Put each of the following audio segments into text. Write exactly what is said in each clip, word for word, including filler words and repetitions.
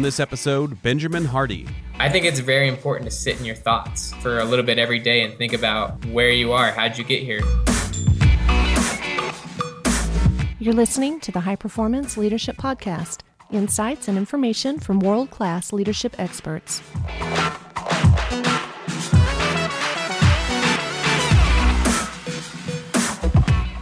On this episode, Benjamin Hardy. I think it's very important to sit in your thoughts for a little bit every day and think about where you are, how'd you get here. You're listening to the High Performance Leadership Podcast, insights and information from world-class leadership experts.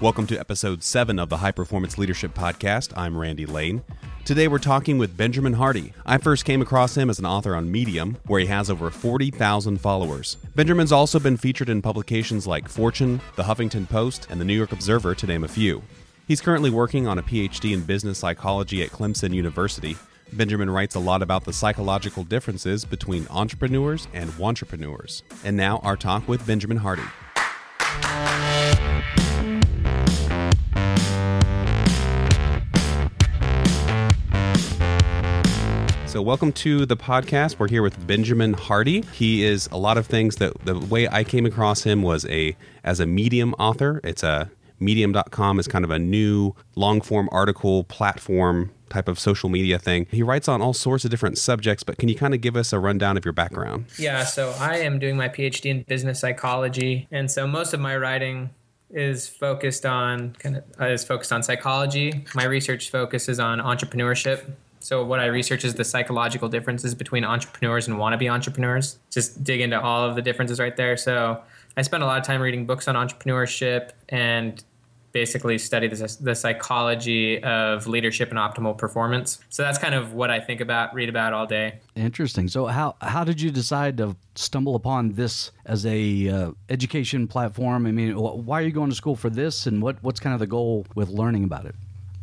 Welcome to episode seven of the High Performance Leadership Podcast. I'm Randy Lane. Today we're talking with Benjamin Hardy. I first came across him as an author on Medium, where he has over forty thousand followers. Benjamin's also been featured in publications like Fortune, The Huffington Post, and The New York Observer, to name a few. He's currently working on a P H D in business psychology at Clemson University. Benjamin writes a lot about the psychological differences between entrepreneurs and wantrepreneurs. And now our talk with Benjamin Hardy. So welcome to the podcast. We're here with Benjamin Hardy. He is a lot of things that the way I came across him was a as a Medium author. It's a medium dot com is kind of a new long form article platform type of social media thing. He writes on all sorts of different subjects, but can you kind of give us a rundown of your background? Yeah, so I am doing my P H D in business psychology. And so most of my writing is focused on kind of uh, is focused on psychology. My research focuses on entrepreneurship. So what I research is the psychological differences between entrepreneurs and wannabe entrepreneurs. Just dig into all of the differences right there. So I spend a lot of time reading books on entrepreneurship and basically study the, the psychology of leadership and optimal performance. So that's kind of what I think about, read about all day. Interesting. So how how did you decide to stumble upon this as a uh, education platform? I mean, why are you going to school for this, and what what's kind of the goal with learning about it?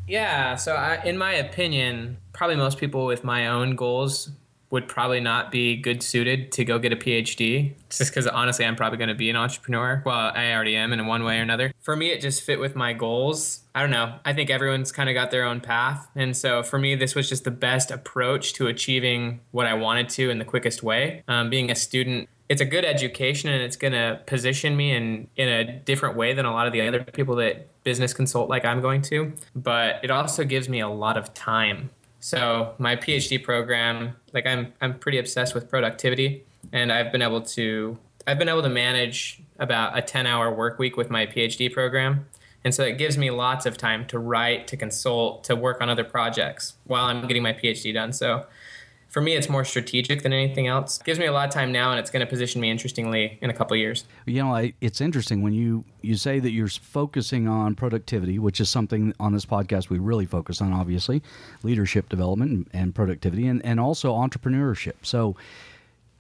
Yeah. So I, in my opinion, probably most people with my own goals would probably not be good suited to go get a P H D, just because honestly, I'm probably going to be an entrepreneur. Well, I already am in one way or another. For me, it just fit with my goals. I don't know. I think everyone's kind of got their own path. And so for me, this was just the best approach to achieving what I wanted to in the quickest way. Um, being a student, it's a good education, and it's going to position me in, in a different way than a lot of the other people that business consult like I'm going to. But it also gives me a lot of time. So my P H D program, like I'm I'm pretty obsessed with productivity, and I've been able to I've been able to manage about a ten hour work week with my P H D program. And so it gives me lots of time to write, to consult, to work on other projects while I'm getting my P H D done. So for me, it's more strategic than anything else. It gives me a lot of time now, and it's going to position me interestingly in a couple of years. You know, I, it's interesting when you, you say that you're focusing on productivity, which is something on this podcast we really focus on, obviously, leadership development and productivity, and, and also entrepreneurship. So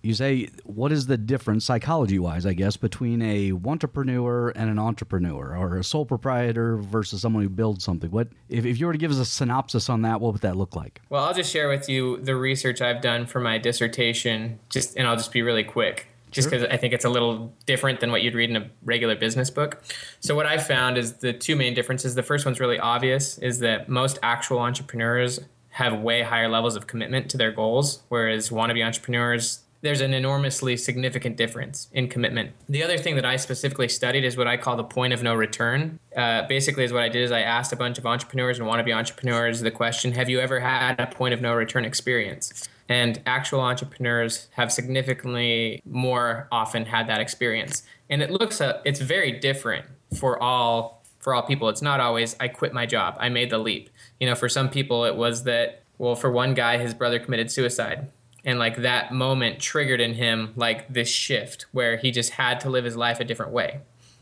you say, what is the difference psychology-wise, I guess, between a entrepreneur and an entrepreneur, or a sole proprietor versus someone who builds something? What if, if you were to give us a synopsis on that, what would that look like? Well, I'll just share with you the research I've done for my dissertation, just and I'll just be really quick, just because sure. I think it's a little different than what you'd read in a regular business book. So what I found is the two main differences. The first one's really obvious, is that most actual entrepreneurs have way higher levels of commitment to their goals, whereas wannabe entrepreneurs, there's an enormously significant difference in commitment. The other thing that I specifically studied is what I call the point of no return. Uh, basically is what I did is I asked a bunch of entrepreneurs and wannabe entrepreneurs the question, have you ever had a point of no return experience? And actual entrepreneurs have significantly more often had that experience. And it looks, uh, it's very different for all, for all people. It's not always, I quit my job, I made the leap. You know, for some people it was that, well, for one guy, his brother committed suicide. And like that moment triggered in him like this shift where he just had to live his life a different way.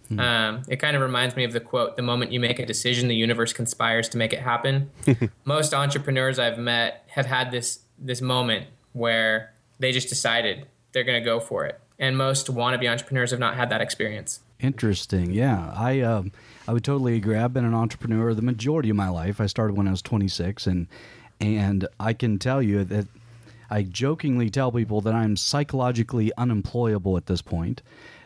Hmm. Um, it kind of reminds me of the quote, the moment you make a decision, the universe conspires to make it happen. Most entrepreneurs I've met have had this this moment where they just decided they're going to go for it. And most wannabe entrepreneurs have not had that experience. Interesting. Yeah, I um, I would totally agree. I've been an entrepreneur the majority of my life. I started when I was twenty-six, and and I can tell you that I jokingly tell people that I'm psychologically unemployable at this point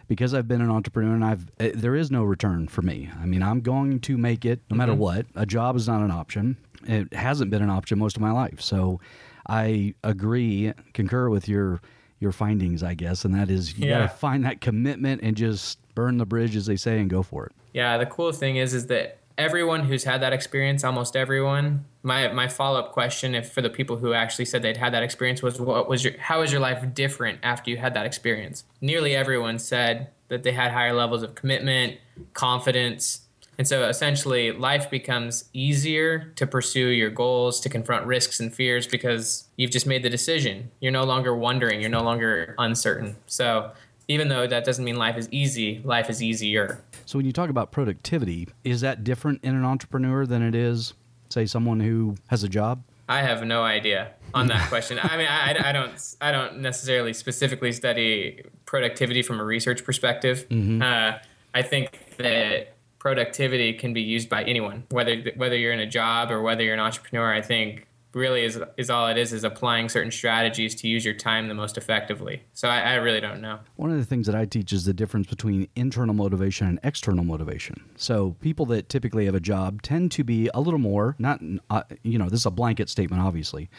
because I've been an entrepreneur, and I've there is no return for me. I mean, I'm going to make it no matter mm-hmm. what. A job is not an option. It hasn't been an option most of my life. So I agree, concur with your your findings, I guess, and that is you yeah. got to find that commitment and just burn the bridge, as they say, and go for it. Yeah, the cool thing is is that everyone who's had that experience, almost everyone, my my follow-up question, if for the people who actually said they'd had that experience, was what was your how is your life different after you had that experience? Nearly everyone said that they had higher levels of commitment, confidence. And so essentially life becomes easier to pursue your goals, to confront risks and fears, because you've just made the decision. You're no longer wondering. You're no longer uncertain. So even though that doesn't mean life is easy, life is easier. So when you talk about productivity, is that different in an entrepreneur than it is, say, someone who has a job? I have no idea on that question. I mean, I, I don't I don't necessarily specifically study productivity from a research perspective. Mm-hmm. Uh, I think that productivity can be used by anyone, whether whether you're in a job or whether you're an entrepreneur. I think really is is all it is, is applying certain strategies to use your time the most effectively. So I, I really don't know. One of the things that I teach is the difference between internal motivation and external motivation. So people that typically have a job tend to be a little more, not, uh, you know, this is a blanket statement, obviously,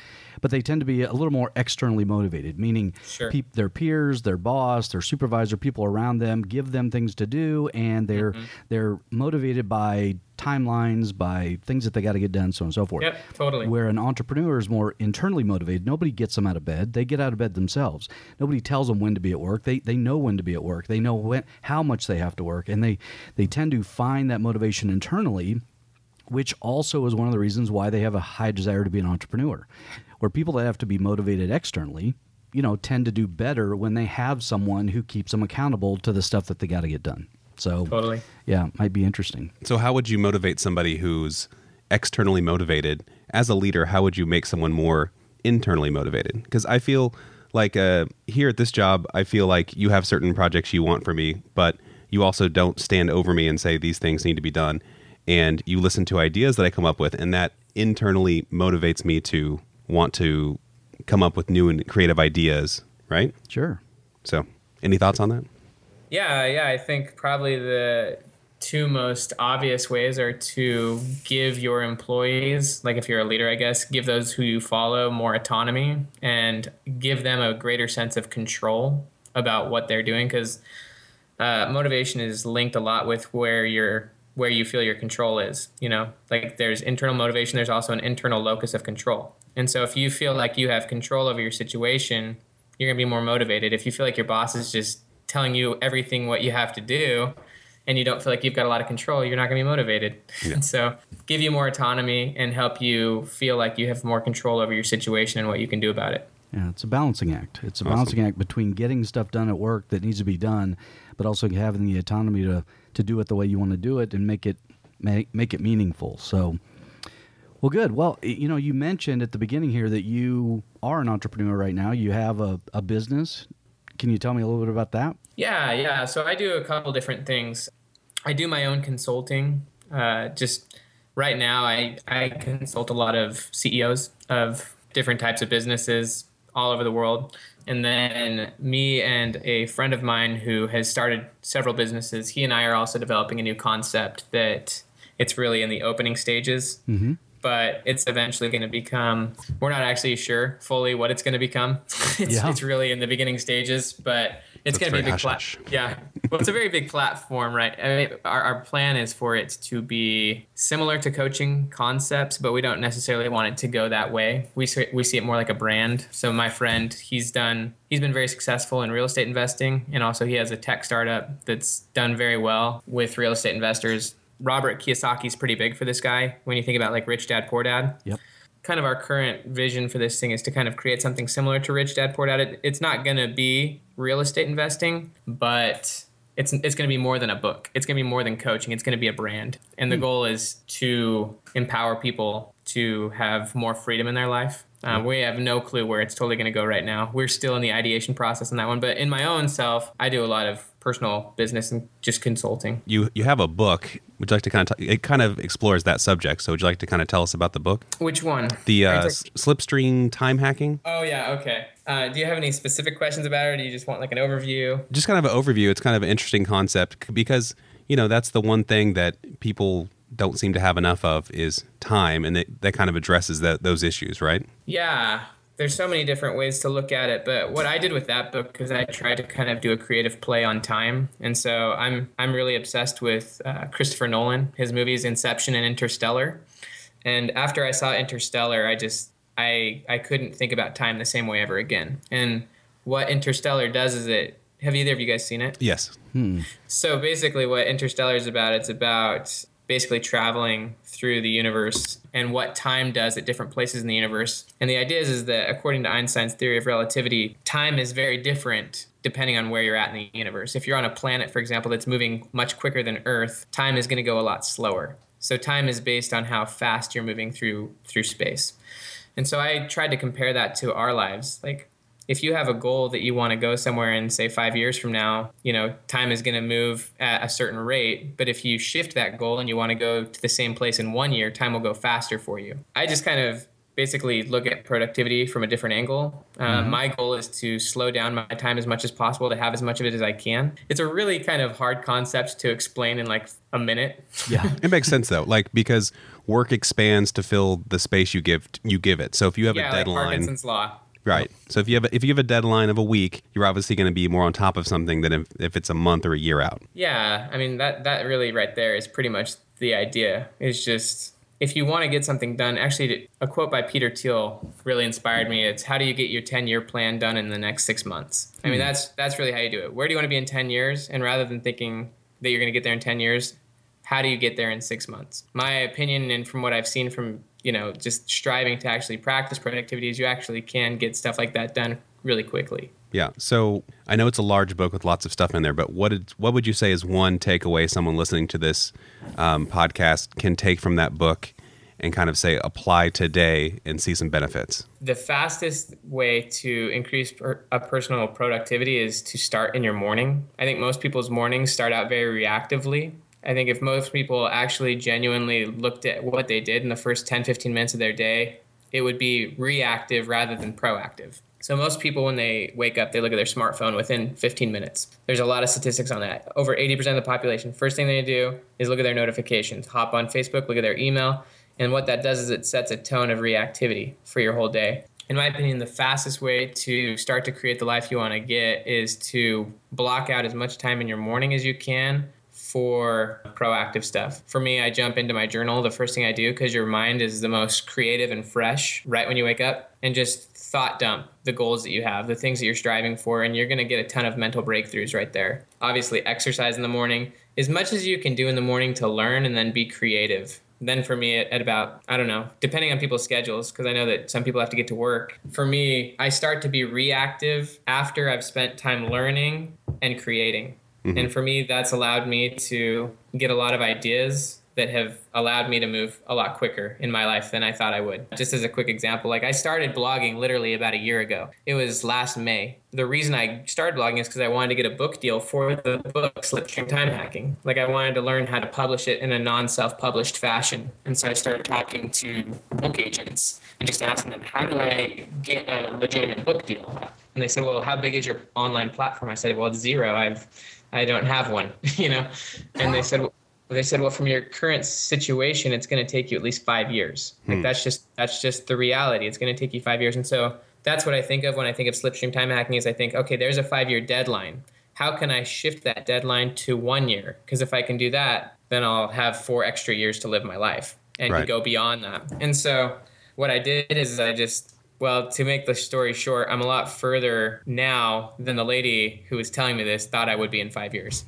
but they tend to be a little more externally motivated, meaning sure. pe- their peers, their boss, their supervisor, people around them give them things to do, and they're mm-hmm. they're motivated by timelines, by things that they got to get done, so on and so forth. Yep, totally. Where an entrepreneur is more internally motivated. Nobody gets them out of bed. They get out of bed themselves. Nobody tells them when to be at work. They they know when to be at work. They know when, how much they have to work, and they, they tend to find that motivation internally, which also is one of the reasons why they have a high desire to be an entrepreneur. Where people that have to be motivated externally, you know, tend to do better when they have someone who keeps them accountable to the stuff that they got to get done. So, totally. Yeah, might be interesting. So how would you motivate somebody who's externally motivated? As a leader, how would you make someone more internally motivated? Because I feel like uh, here at this job, I feel like you have certain projects you want for me, but you also don't stand over me and say these things need to be done. And you listen to ideas that I come up with, and that internally motivates me to want to come up with new and creative ideas, right? Sure. So any thoughts on that? Yeah, yeah, I think probably the two most obvious ways are to give your employees, like if you're a leader, I guess, give those who you follow more autonomy and give them a greater sense of control about what they're doing, because uh, motivation is linked a lot with where you're, where you feel your control is. You know, like there's internal motivation, there's also an internal locus of control. And so if you feel like you have control over your situation, you're going to be more motivated. If you feel like your boss is just telling you everything what you have to do, and you don't feel like you've got a lot of control, you're not going to be motivated. Yeah. So give you more autonomy and help you feel like you have more control over your situation and what you can do about it. Yeah, it's a balancing act. It's a awesome. balancing act between getting stuff done at work that needs to be done, but also having the autonomy to, to do it the way you want to do it and make it make, make it meaningful. So, well, good. Well, you know, you mentioned at the beginning here that you are an entrepreneur right now. You have a, a business. Can you tell me a little bit about that? Yeah, yeah. So I do a couple different things. I do my own consulting. Uh, just right now, I, I consult a lot of C E Os of different types of businesses all over the world. And then me and a friend of mine who has started several businesses, he and I are also developing a new concept that it's really in the opening stages. Mm-hmm. But it's eventually going to become, we're not actually sure fully what it's going to become. It's, yeah. it's really in the beginning stages, but it's That's going to be a big platform. Yeah. Well, it's a very big platform, right? I mean, our, our plan is for it to be similar to coaching concepts, but we don't necessarily want it to go that way. We see, we see it more like a brand. So my friend, he's done, he's been very successful in real estate investing. And also he has a tech startup that's done very well with real estate investors. Robert Kiyosaki is pretty big for this guy when you think about like Rich Dad, Poor Dad. Yep. Kind of our current vision for this thing is to kind of create something similar to Rich Dad, Poor Dad. It, it's not going to be real estate investing, but it's it's going to be more than a book. It's going to be more than coaching. It's going to be a brand. And the mm. goal is to empower people to have more freedom in their life. Um, we have no clue where it's totally going to go right now. We're still in the ideation process on that one. But in my own self, I do a lot of personal business and just consulting. You you have a book. Would you like to kind of t- it kind of explores that subject? So would you like to kind of tell us about the book? Which one? The uh, s- Slipstream Time Hacking. Oh yeah, okay. Uh, do you have any specific questions about it, or do you just want like an overview? Just kind of an overview. It's kind of an interesting concept because you know that's the one thing that people don't seem to have enough of is time, and it, that kind of addresses that those issues, right? Yeah, there's so many different ways to look at it. But what I did with that book is I tried to kind of do a creative play on time. And so I'm I'm really obsessed with uh, Christopher Nolan, his movies Inception and Interstellar. And after I saw Interstellar, I just I I couldn't think about time the same way ever again. And what Interstellar does is it. Have either of you guys seen it? Yes. Hmm. So basically what Interstellar is about, it's about basically traveling through the universe and what time does at different places in the universe. And the idea is, is that according to Einstein's theory of relativity, time is very different depending on where you're at in the universe. If you're on a planet, for example, that's moving much quicker than Earth, time is going to go a lot slower. So time is based on how fast you're moving through through space. And so I tried to compare that to our lives. Like, if you have a goal that you want to go somewhere in, say, five years from now, you know, time is going to move at a certain rate. But if you shift that goal and you want to go to the same place in one year, time will go faster for you. I just kind of basically look at productivity from a different angle. Uh, mm-hmm. My goal is to slow down my time as much as possible, to have as much of it as I can. It's a really kind of hard concept to explain in like a minute. Yeah, it makes sense though, like because work expands to fill the space you give you give it. So if you have yeah, a deadline, like Parkinson's Law. Right. So if you have a, if you have a deadline of a week, you're obviously going to be more on top of something than if, if it's a month or a year out. Yeah. I mean, that, that really right there is pretty much the idea. It's just if you want to get something done, actually, a quote by Peter Thiel really inspired me. It's how do you get your ten-year plan done in the next six months? I mean, mm-hmm. that's that's really how you do it. Where do you want to be in ten years? And rather than thinking that you're going to get there in ten years, how do you get there in six months? My opinion and from what I've seen from you know, just striving to actually practice productivity is you actually can get stuff like that done really quickly. Yeah. So I know it's a large book with lots of stuff in there, but what did, what would you say is one takeaway someone listening to this um, podcast can take from that book and kind of say, apply today and see some benefits? The fastest way to increase per- a personal productivity is to start in your morning. I think most people's mornings start out very reactively. I think if most people actually genuinely looked at what they did in the first ten, fifteen minutes of their day, it would be reactive rather than proactive. So most people, when they wake up, they look at their smartphone within fifteen minutes. There's a lot of statistics on that. Over eighty percent of the population, first thing they do is look at their notifications, hop on Facebook, look at their email. And what that does is it sets a tone of reactivity for your whole day. In my opinion, the fastest way to start to create the life you want to get is to block out as much time in your morning as you can for proactive stuff. For me, I jump into my journal, the first thing I do, because your mind is the most creative and fresh right when you wake up, and just thought dump the goals that you have, the things that you're striving for, and you're going to get a ton of mental breakthroughs right there. Obviously, exercise in the morning, as much as you can do in the morning to learn and then be creative. Then for me at about, I don't know, depending on people's schedules, because I know that some people have to get to work. For me, I start to be reactive after I've spent time learning and creating. Mm-hmm. And for me, that's allowed me to get a lot of ideas that have allowed me to move a lot quicker in my life than I thought I would. Just as a quick example, like I started blogging literally about a year ago. It was last May. The reason I started blogging is because I wanted to get a book deal for the book, Slipstream Time Hacking. Like I wanted to learn how to publish it in a non-self-published fashion. And so I started talking to book agents and just asking them, how do I get a legitimate book deal? And they said, well, how big is your online platform? I said, well, it's zero. I've... I don't have one, you know? And they said, well, they said, well, from your current situation, it's going to take you at least five years. Hmm. Like that's just, that's just the reality. It's going to take you five years. And so that's what I think of when I think of Slipstream Time Hacking is I think, okay, there's a five-year deadline. How can I shift that deadline to one year? Because if I can do that, then I'll have four extra years to live my life and right. go beyond that. And so what I did is I just... Well, to make the story short, I'm a lot further now than the lady who was telling me this thought I would be in five years.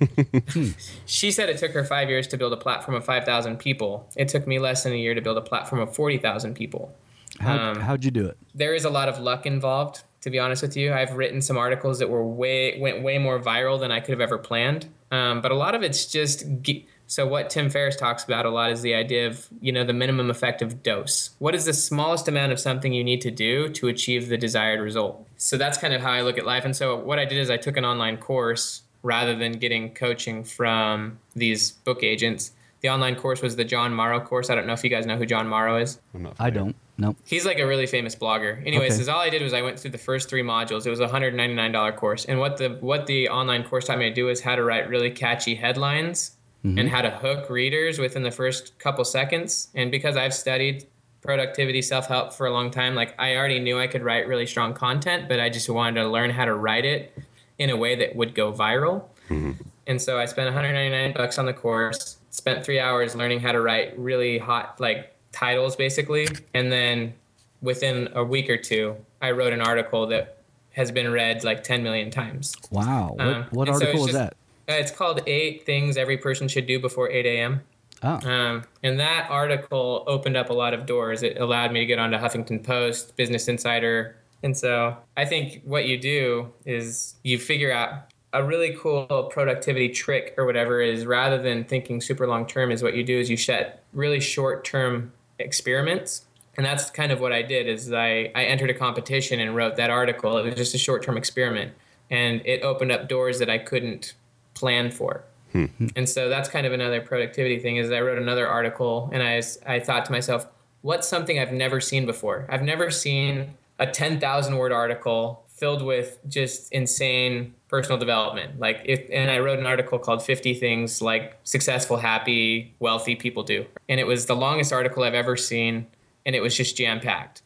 She said it took her five years to build a platform of five thousand people. It took me less than a year to build a platform of forty thousand people. How, um, how'd you do it? There is a lot of luck involved, to be honest with you. I've written some articles that were way went way more viral than I could have ever planned. Um, but a lot of it's just... Ge- So what Tim Ferriss talks about a lot is the idea of, you know, the minimum effective dose. What is the smallest amount of something you need to do to achieve the desired result? So that's kind of how I look at life. And so what I did is I took an online course rather than getting coaching from these book agents. The online course was the John Morrow course. I don't know if you guys know who John Morrow is. I'm not I don't. No. He's like a really famous blogger. Anyways, okay. So all I did was I went through the first three modules. It was a one hundred ninety-nine dollars course. And what the what the online course taught me to do is how to write really catchy headlines. Mm-hmm. And how to hook readers within the first couple seconds. And because I've studied productivity, self-help for a long time. Like I already knew I could write really strong content, but I just wanted to learn how to write it in a way that would go viral. Mm-hmm. And so I spent one hundred ninety-nine bucks on the course, spent three hours learning how to write really hot, like titles basically. And then within a week or two, I wrote an article that has been read like ten million times. Wow. What, um, what article so is that? It's called Eight Things Every Person Should Do Before eight a.m. Oh. Um, and that article opened up a lot of doors. It allowed me to get onto Huffington Post, Business Insider. And so I think what you do is you figure out a really cool productivity trick or whatever is, rather than thinking super long term, is what you do is you set really short term experiments. And that's kind of what I did is I, I entered a competition and wrote that article. It was just a short term experiment, and it opened up doors that I couldn't plan for. Mm-hmm. And so that's kind of another productivity thing is I wrote another article, and I, I thought to myself, what's something I've never seen before? I've never seen a ten thousand word article filled with just insane personal development. Like if, and I wrote an article called fifty Things Like Successful, Happy, Wealthy People Do. And it was the longest article I've ever seen. And it was just jam packed.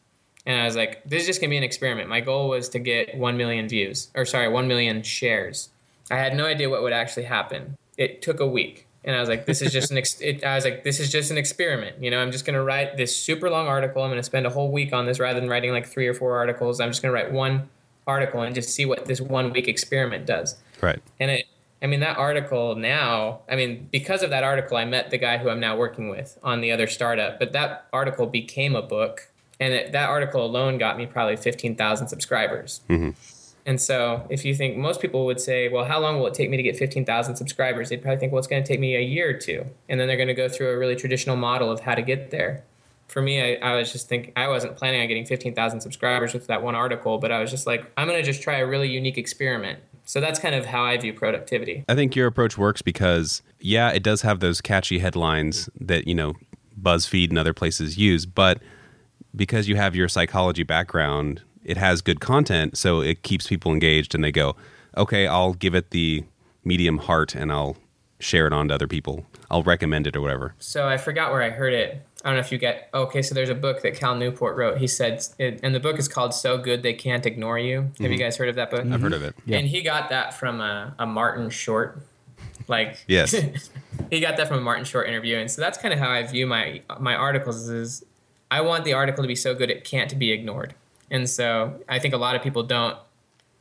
And I was like, this is just going to be an experiment. My goal was to get one million views or sorry, one million shares. I had no idea what would actually happen. It took a week, and I was like, "This is just an." Ex- it, I was like, "This is just an experiment." You know, I'm just gonna write this super long article. I'm gonna spend a whole week on this rather than writing like three or four articles. I'm just gonna write one article and just see what this one week experiment does. Right. And it, I mean, that article now. I mean, because of that article, I met the guy who I'm now working with on the other startup. But that article became a book, and it, that article alone got me probably fifteen thousand subscribers. Mm-hmm. And so if you think, most people would say, well, how long will it take me to get fifteen thousand subscribers? They'd probably think, well, it's going to take me a year or two. And then they're going to go through a really traditional model of how to get there. For me, I, I was just thinking, I wasn't planning on getting fifteen thousand subscribers with that one article, but I was just like, I'm going to just try a really unique experiment. So that's kind of how I view productivity. I think your approach works because, yeah, it does have those catchy headlines that, you know, BuzzFeed and other places use, but because you have your psychology background, it has good content, so it keeps people engaged, and they go, okay, I'll give it the medium heart, and I'll share it on to other people. I'll recommend it or whatever. So I forgot where I heard it. I don't know if you get, okay, so there's a book that Cal Newport wrote. He said, it, and the book is called So Good They Can't Ignore You. Have mm-hmm. you guys heard of that book? I've mm-hmm. heard of it. Yeah. And he got that from a, a Martin Short. Like, yes, he got that from a Martin Short interview. And so that's kind of how I view my my articles is I want the article to be so good it can't be ignored. And so I think a lot of people don't,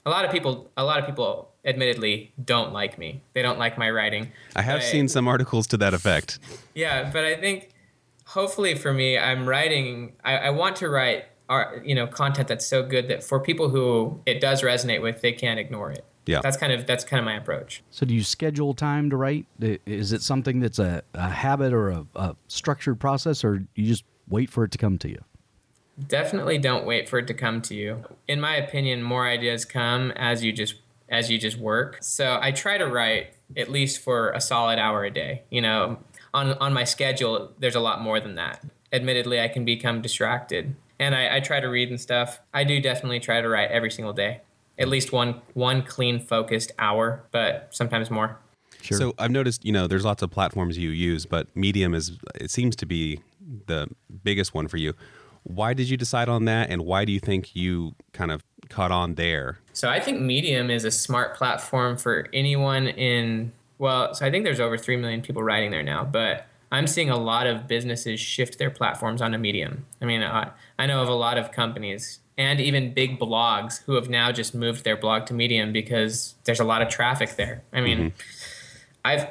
a lot of people, a lot of people admittedly don't like me. They don't like my writing. I have but seen I, some articles to that effect. Yeah. But I think hopefully for me, I'm writing, I, I want to write art, you know, content that's so good that for people who it does resonate with, they can't ignore it. Yeah. That's kind of, that's kind of my approach. So do you schedule time to write? Is it something that's a, a habit or a, a structured process, or you just wait for it to come to you? Definitely don't wait for it to come to you. In my opinion, more ideas come as you just as you just work. So I try to write at least for a solid hour a day. You know, on on my schedule, there's a lot more than that. Admittedly, I can become distracted, and I, I try to read and stuff. I do definitely try to write every single day, at least one one clean, focused hour, but sometimes more. Sure. So I've noticed, you know, there's lots of platforms you use, but Medium is it seems to be the biggest one for you. Why did you decide on that, and why do you think you kind of caught on there? So I think Medium is a smart platform for anyone in, well, so I think there's over three million people writing there now, but I'm seeing a lot of businesses shift their platforms onto Medium. I mean, I, I know of a lot of companies and even big blogs who have now just moved their blog to Medium because there's a lot of traffic there. I mean, mm-hmm. I've...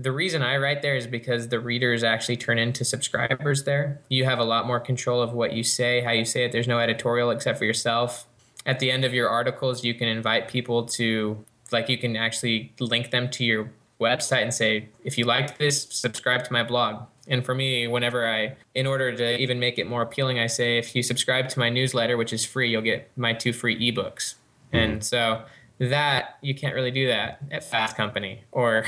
The reason I write there is because the readers actually turn into subscribers there. You have a lot more control of what you say, how you say it. There's no editorial except for yourself. At the end of your articles, you can invite people to, like, you can actually link them to your website and say, if you liked this, subscribe to my blog. And for me, whenever I, in order to even make it more appealing, I say, if you subscribe to my newsletter, which is free, you'll get my two free ebooks. Mm-hmm. And so... that you can't really do that at Fast Company or,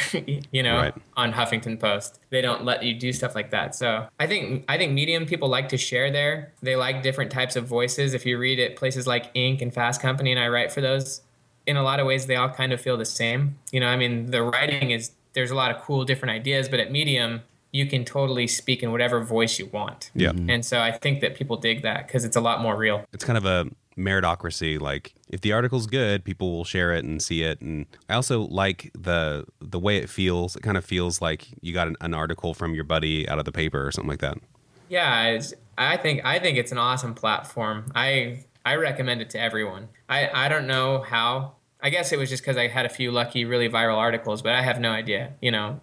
you know, right. on Huffington Post. They don't let you do stuff like that. So I think I think Medium people like to share there. They like different types of voices. If you read at places like Inc and Fast Company, and I write for those, in a lot of ways, they all kind of feel the same. You know, I mean, the writing is, there's a lot of cool different ideas, but at Medium, you can totally speak in whatever voice you want. Yeah. And so I think that people dig that because it's a lot more real. It's kind of a meritocracy. Like if the article's good, people will share it and see it. And I also like the the way it feels. It kind of feels like you got an, an article from your buddy out of the paper or something like that. Yeah, it's, I think I think it's an awesome platform. I I recommend it to everyone. I, I don't know how. I guess it was just because I had a few lucky, really viral articles, but I have no idea, you know,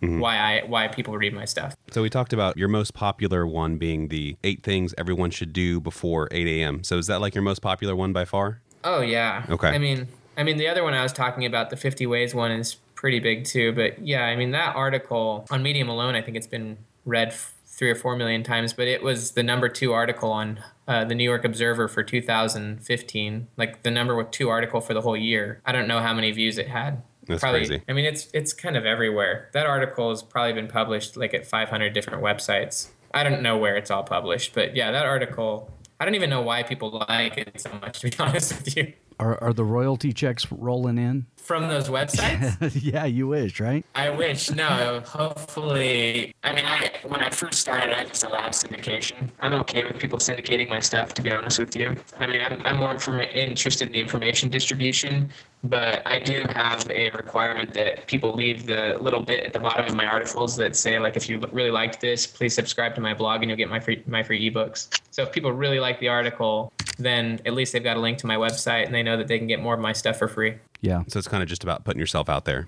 mm-hmm. why I why people read my stuff. So we talked about your most popular one being the eight things everyone should do before eight a.m. So is that like your most popular one by far? Oh, yeah. Okay. I mean, I mean, the other one I was talking about, the fifty ways one, is pretty big, too. But yeah, I mean, that article on Medium alone, I think it's been read f- three or four million times, but it was the number two article on uh, the New York Observer for two thousand fifteen, like the number two article for the whole year. I don't know how many views it had. That's probably crazy. I mean, it's it's kind of everywhere. That article has probably been published like at five hundred different websites. I don't know where it's all published, but yeah, that article, I don't even know why people like it so much, to be honest with you. Are are the royalty checks rolling in? From those websites? Yeah, you wish, right? I wish. No, hopefully. I mean, I, when I first started, I just allowed syndication. I'm okay with people syndicating my stuff, to be honest with you. I mean, I'm, I'm more inform- interested in the information distribution, but I do have a requirement that people leave the little bit at the bottom of my articles that say, like, if you really liked this, please subscribe to my blog and you'll get my free my free ebooks. So if people really like the article, then at least they've got a link to my website and they know that they can get more of my stuff for free. Yeah. So it's kind of just about putting yourself out there.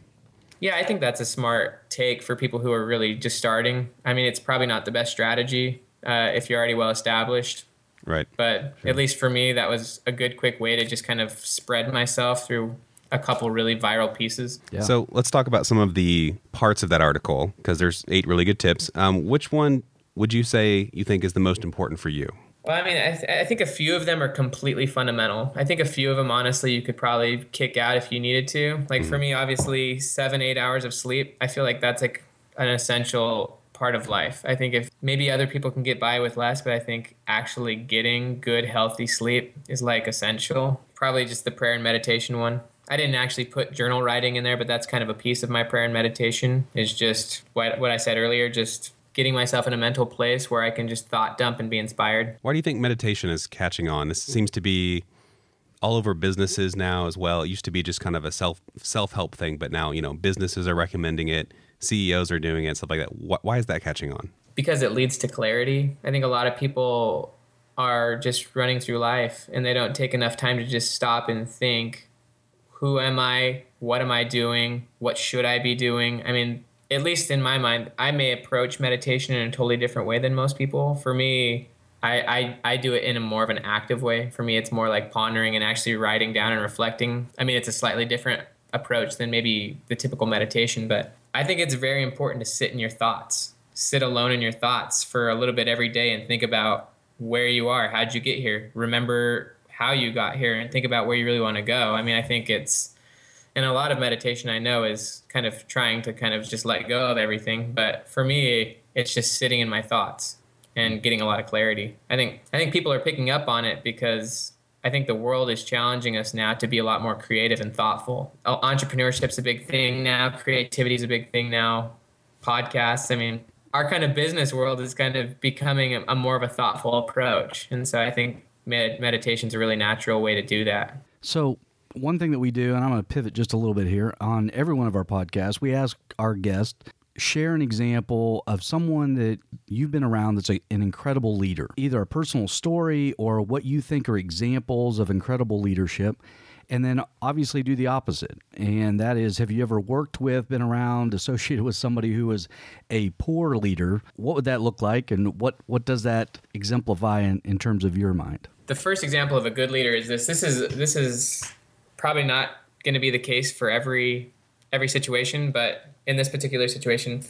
Yeah, I think that's a smart take for people who are really just starting. I mean, it's probably not the best strategy uh, if you're already well established. Right. But sure. At least for me, that was a good quick way to just kind of spread myself through a couple really viral pieces. Yeah. So let's talk about some of the parts of that article, because there's eight really good tips. Um, which one would you say you think is the most important for you? Well, I mean, I, th- I think a few of them are completely fundamental. I think a few of them, honestly, you could probably kick out if you needed to. Like for me, obviously, seven, eight hours of sleep, I feel like that's like an essential part of life. I think if maybe other people can get by with less, but I think actually getting good, healthy sleep is like essential. Probably just the prayer and meditation one. I didn't actually put journal writing in there, but that's kind of a piece of my prayer and meditation, is just what, what I said earlier, just getting myself in a mental place where I can just thought dump and be inspired. Why do you think meditation is catching on? This seems to be all over businesses now as well. It used to be just kind of a self, self-help thing, but now, you know, businesses are recommending it, C E Os are doing it, stuff like that. Why, why is that catching on? Because it leads to clarity. I think a lot of people are just running through life and they don't take enough time to just stop and think, who am I? What am I doing? What should I be doing? I mean, at least in my mind, I may approach meditation in a totally different way than most people. For me, I, I, I do it in a more of an active way. For me, it's more like pondering and actually writing down and reflecting. I mean, it's a slightly different approach than maybe the typical meditation, but I think it's very important to sit in your thoughts, sit alone in your thoughts for a little bit every day and think about where you are, how'd you get here? Remember how you got here and think about where you really want to go. I mean, I think it's, and a lot of meditation, I know, is kind of trying to kind of just let go of everything. But for me, it's just sitting in my thoughts and getting a lot of clarity. I think I think people are picking up on it because I think the world is challenging us now to be a lot more creative and thoughtful. Entrepreneurship's a big thing now. Creativity's a big thing now. Podcasts, I mean, our kind of business world is kind of becoming a, a more of a thoughtful approach. And so I think med- meditation's a really natural way to do that. So one thing that we do, and I'm going to pivot just a little bit here, on every one of our podcasts, we ask our guest, share an example of someone that you've been around that's a, an incredible leader, either a personal story or what you think are examples of incredible leadership, and then obviously do the opposite. And that is, have you ever worked with, been around, associated with somebody who is a poor leader? What would that look like, and what, what does that exemplify in, in terms of your mind? The first example of a good leader is this. This is this is... probably not going to be the case for every every situation, but in this particular situation,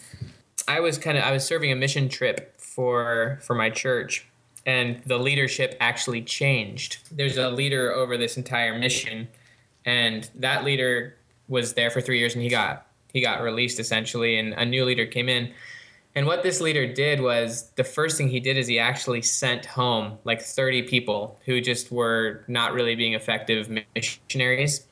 I was kind of I was serving a mission trip for for my church, and the leadership actually changed. There's a leader over this entire mission, and that leader was there for three years, and he got he got released essentially, and a new leader came in. And what this leader did was, the first thing he did is he actually sent home like thirty people who just were not really being effective missionaries.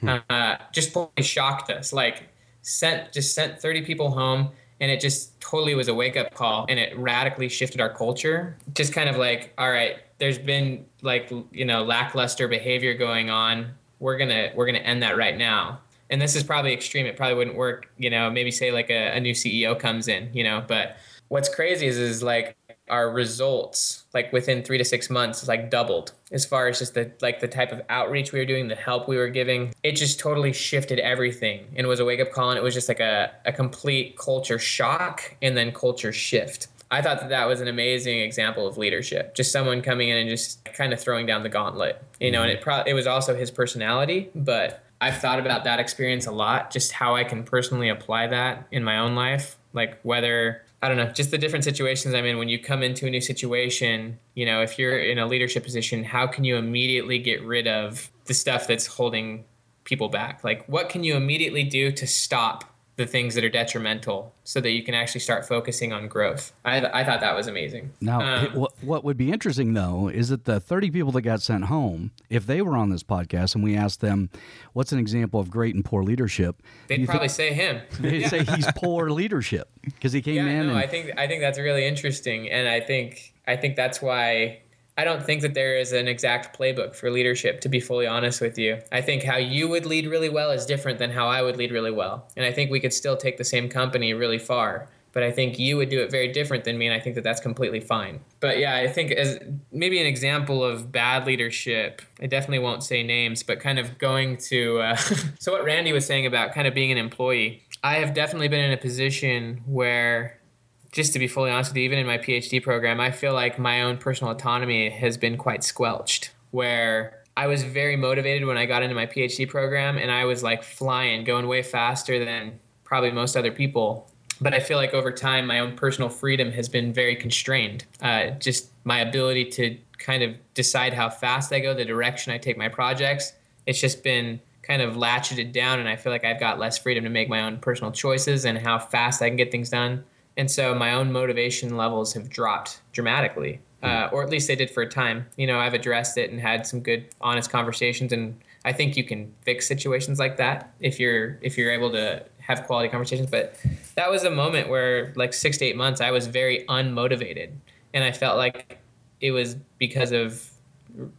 Hmm. Uh, just totally shocked us. Like sent just sent thirty people home And it just totally was a wake-up call, and it radically shifted our culture. Just kind of like, all right, there's been like, you know, lackluster behavior going on. We're going to we're going to end that right now. And this is probably extreme. It probably wouldn't work, you know, maybe say like a, a new C E O comes in, you know. But what's crazy is, is like our results, like within three to six months, is like doubled as far as just the like the type of outreach we were doing, the help we were giving. It just totally shifted everything, and it was a wake up call, and it was just like a, a complete culture shock and then culture shift. I thought that that was an amazing example of leadership, just someone coming in and just kind of throwing down the gauntlet, you know. And it pro- it was also his personality, but I've thought about that experience a lot, just how I can personally apply that in my own life, like whether. I don't know, just the different situations I'm in. When you come into a new situation, you know, if you're in a leadership position, how can you immediately get rid of the stuff that's holding people back? Like, what can you immediately do to stop the things that are detrimental so that you can actually start focusing on growth? I, I thought that was amazing. Now, um, it, what, what would be interesting, though, is that the thirty people that got sent home, if they were on this podcast and we asked them, what's an example of great and poor leadership? They'd probably th- say him. They'd yeah. say he's poor leadership. Because he came yeah, in. No, and I think I think that's really interesting, and I think I think that's why I don't think that there is an exact playbook for leadership. To be fully honest with you, I think how you would lead really well is different than how I would lead really well, and I think we could still take the same company really far. But I think you would do it very different than me, and I think that that's completely fine. But yeah, I think as maybe an example of bad leadership, I definitely won't say names, but kind of going to uh, so what Randy was saying about kind of being an employee. I have definitely been in a position where, just to be fully honest with you, even in my PhD program, I feel like my own personal autonomy has been quite squelched, where I was very motivated when I got into my PhD program, and I was like flying, going way faster than probably most other people. But I feel like over time, my own personal freedom has been very constrained. Uh, just my ability to kind of decide how fast I go, the direction I take my projects, it's just been kind of latcheted down, and I feel like I've got less freedom to make my own personal choices and how fast I can get things done. And so my own motivation levels have dropped dramatically, uh, or at least they did for a time. You know, I've addressed it and had some good, honest conversations, and I think you can fix situations like that if you're if you're able to have quality conversations. But that was a moment where, like, six to eight months, I was very unmotivated, and I felt like it was because of,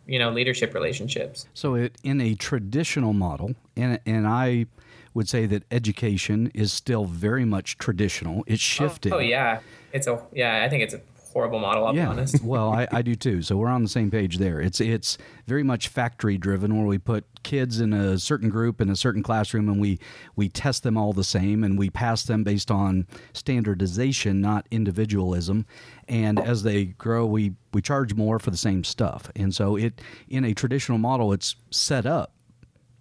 you know, leadership relationships. So it, in a traditional model, and and I would say that education is still very much traditional. It's shifted. Oh, oh yeah. It's a, yeah, I think it's a horrible model, I'll be yeah. honest. Well, I, I do too. So we're on the same page there. It's, it's very much factory driven, where we put kids in a certain group in a certain classroom, and we, we test them all the same, and we pass them based on standardization, not individualism. And as they grow, we, we charge more for the same stuff. And so it, in a traditional model, it's set up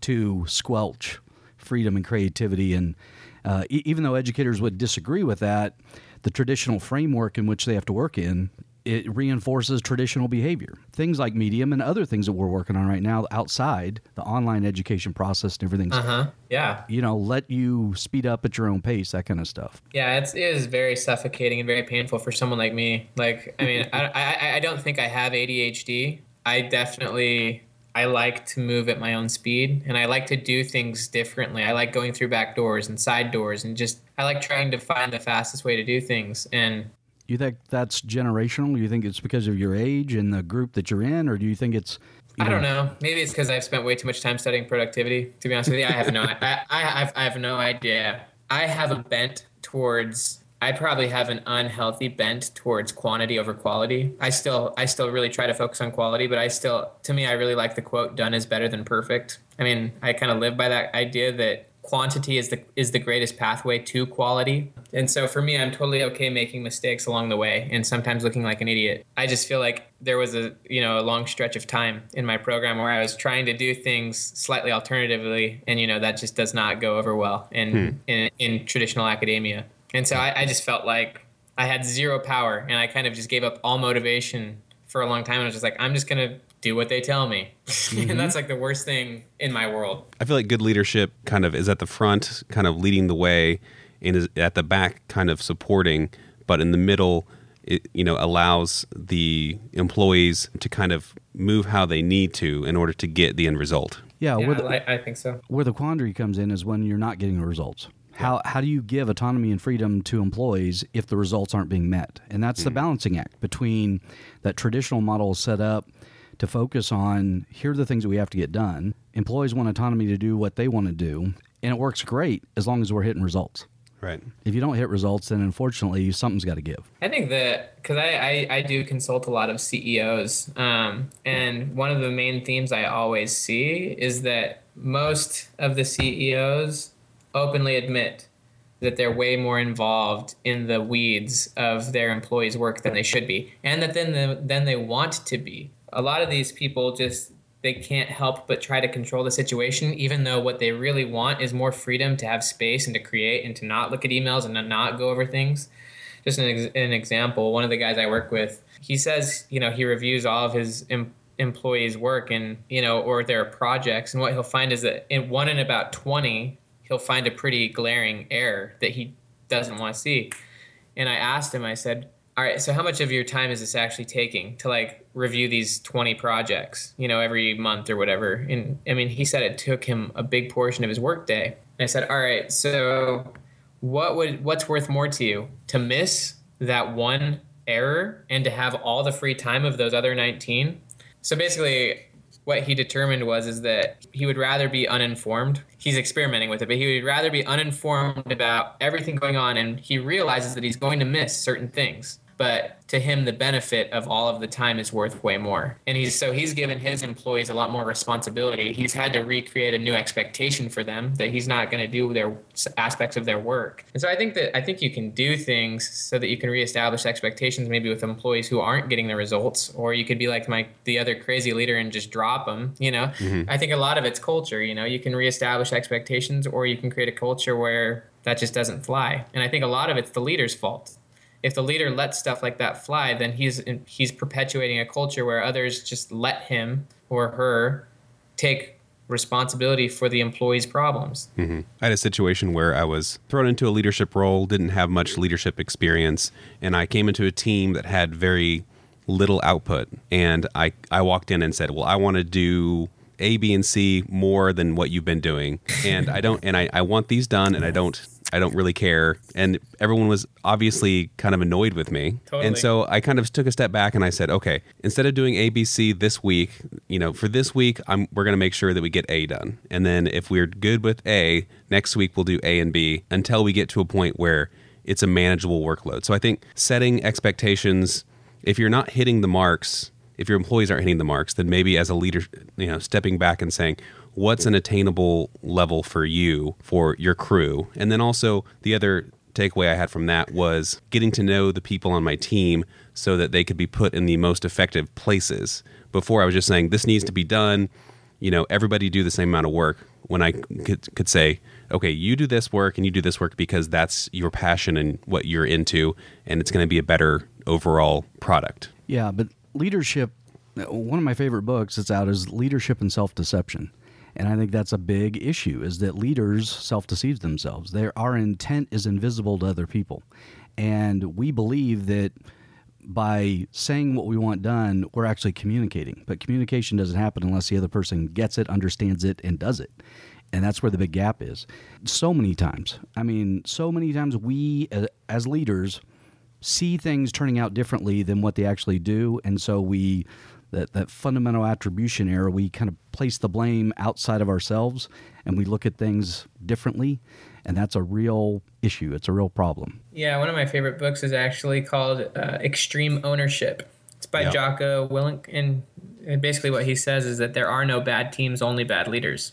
to squelch freedom and creativity. And uh, e- even though educators would disagree with that, the traditional framework in which they have to work in, it reinforces traditional behavior. Things like Medium and other things that we're working on right now outside the online education process and everything. Uh-huh. Yeah. You know, let you speed up at your own pace, that kind of stuff. Yeah, it's, it is very suffocating and very painful for someone like me. Like, I mean, I, I I don't think I have A D H D. I definitely, I like to move at my own speed, and I like to do things differently. I like going through back doors and side doors, and just, I like trying to find the fastest way to do things. And you think that's generational? You think it's because of your age and the group that you're in, or do you think it's? You know, I don't know. Maybe it's because I've spent way too much time studying productivity. To be honest with you, I have no. I, I have. I have no idea. I have a bent towards. I probably have an unhealthy bent towards quantity over quality. I still. I still really try to focus on quality, but I still. To me, I really like the quote, "Done is better than perfect." I mean, I kind of live by that idea that quantity is the is the greatest pathway to quality. And so for me, I'm totally okay making mistakes along the way and sometimes looking like an idiot. I just feel like there was a, you know, a long stretch of time in my program where I was trying to do things slightly alternatively. And, you know, that just does not go over well in, hmm. in, in traditional academia. And so I, I just felt like I had zero power, and I kind of just gave up all motivation for a long time. And I was just like, I'm just going to do what they tell me. Mm-hmm. And that's like the worst thing in my world. I feel like good leadership kind of is at the front, kind of leading the way, and is at the back kind of supporting, but in the middle, it, you know, allows the employees to kind of move how they need to in order to get the end result. Yeah, yeah, where the, I, I think so. Where the quandary comes in is when you're not getting the results. How how do you give autonomy and freedom to employees if the results aren't being met? And that's mm-hmm. the balancing act between that traditional model set up to focus on, here are the things that we have to get done. Employees want autonomy to do what they want to do, and it works great as long as we're hitting results. Right. If you don't hit results, then unfortunately something's got to give. I think that, because I, I, I do consult a lot of C E Os, um, and one of the main themes I always see is that most of the C E Os openly admit that they're way more involved in the weeds of their employees' work than they should be, and that then the, then they want to be. A lot of these people just, they can't help but try to control the situation, even though what they really want is more freedom to have space and to create and to not look at emails and to not go over things. Just an, ex- an example, one of the guys I work with, he says, you know, he reviews all of his em- employees' work and, you know, or their projects, and what he'll find is that in one in about twenty, he'll find a pretty glaring error that he doesn't want to see. And I asked him, I said, all right, so how much of your time is this actually taking to like review these twenty projects, you know, every month or whatever? And I mean, he said it took him a big portion of his workday. And I said, all right, so what would, what's worth more to you, to miss that one error and to have all the free time of those other nineteen? So basically, what he determined was is that he would rather be uninformed. He's experimenting with it, but he would rather be uninformed about everything going on, and he realizes that he's going to miss certain things. But to him, the benefit of all of the time is worth way more. And he's so he's given his employees a lot more responsibility. He's had to recreate a new expectation for them that he's not going to do their aspects of their work. And so I think that I think you can do things so that you can reestablish expectations, maybe with employees who aren't getting the results, or you could be like my the other crazy leader and just drop them. You know, mm-hmm. I think a lot of it's culture. You know, you can reestablish expectations, or you can create a culture where that just doesn't fly. And I think a lot of it's the leader's fault. If the leader lets stuff like that fly, then he's he's perpetuating a culture where others just let him or her take responsibility for the employee's problems. Mm-hmm. I had a situation where I was thrown into a leadership role, didn't have much leadership experience, and I came into a team that had very little output. And I, I walked in and said, well, I want to do A, B, and C more than what you've been doing. And I don't, and I, I want these done, and I don't I don't really care. And everyone was obviously kind of annoyed with me. Totally. And so I kind of took a step back and I said, okay, instead of doing A B C this week, you know, for this week, I'm, we're going to make sure that we get A done. And then if we're good with A, next week we'll do A and B until we get to a point where it's a manageable workload. So I think setting expectations, if you're not hitting the marks, if your employees aren't hitting the marks, then maybe as a leader, you know, stepping back and saying, what's an attainable level for you, for your crew? And then also the other takeaway I had from that was getting to know the people on my team so that they could be put in the most effective places. Before I was just saying, this needs to be done. You know, everybody do the same amount of work, when I could, could say, okay, you do this work and you do this work because that's your passion and what you're into, and it's going to be a better overall product. Yeah, but leadership, one of my favorite books that's out is Leadership and Self-Deception. And I think that's a big issue, is that leaders self-deceive themselves. Their, our intent is invisible to other people. And we believe that by saying what we want done, we're actually communicating. But communication doesn't happen unless the other person gets it, understands it, and does it. And that's where the big gap is. So many times, I mean, so many times we as leaders see things turning out differently than what they actually do. And so we... That, that fundamental attribution error, we kind of place the blame outside of ourselves and we look at things differently. And that's a real issue. It's a real problem. Yeah, one of my favorite books is actually called uh, Extreme Ownership. It's by yeah. Jocko Willink. And, and basically what he says is that there are no bad teams, only bad leaders.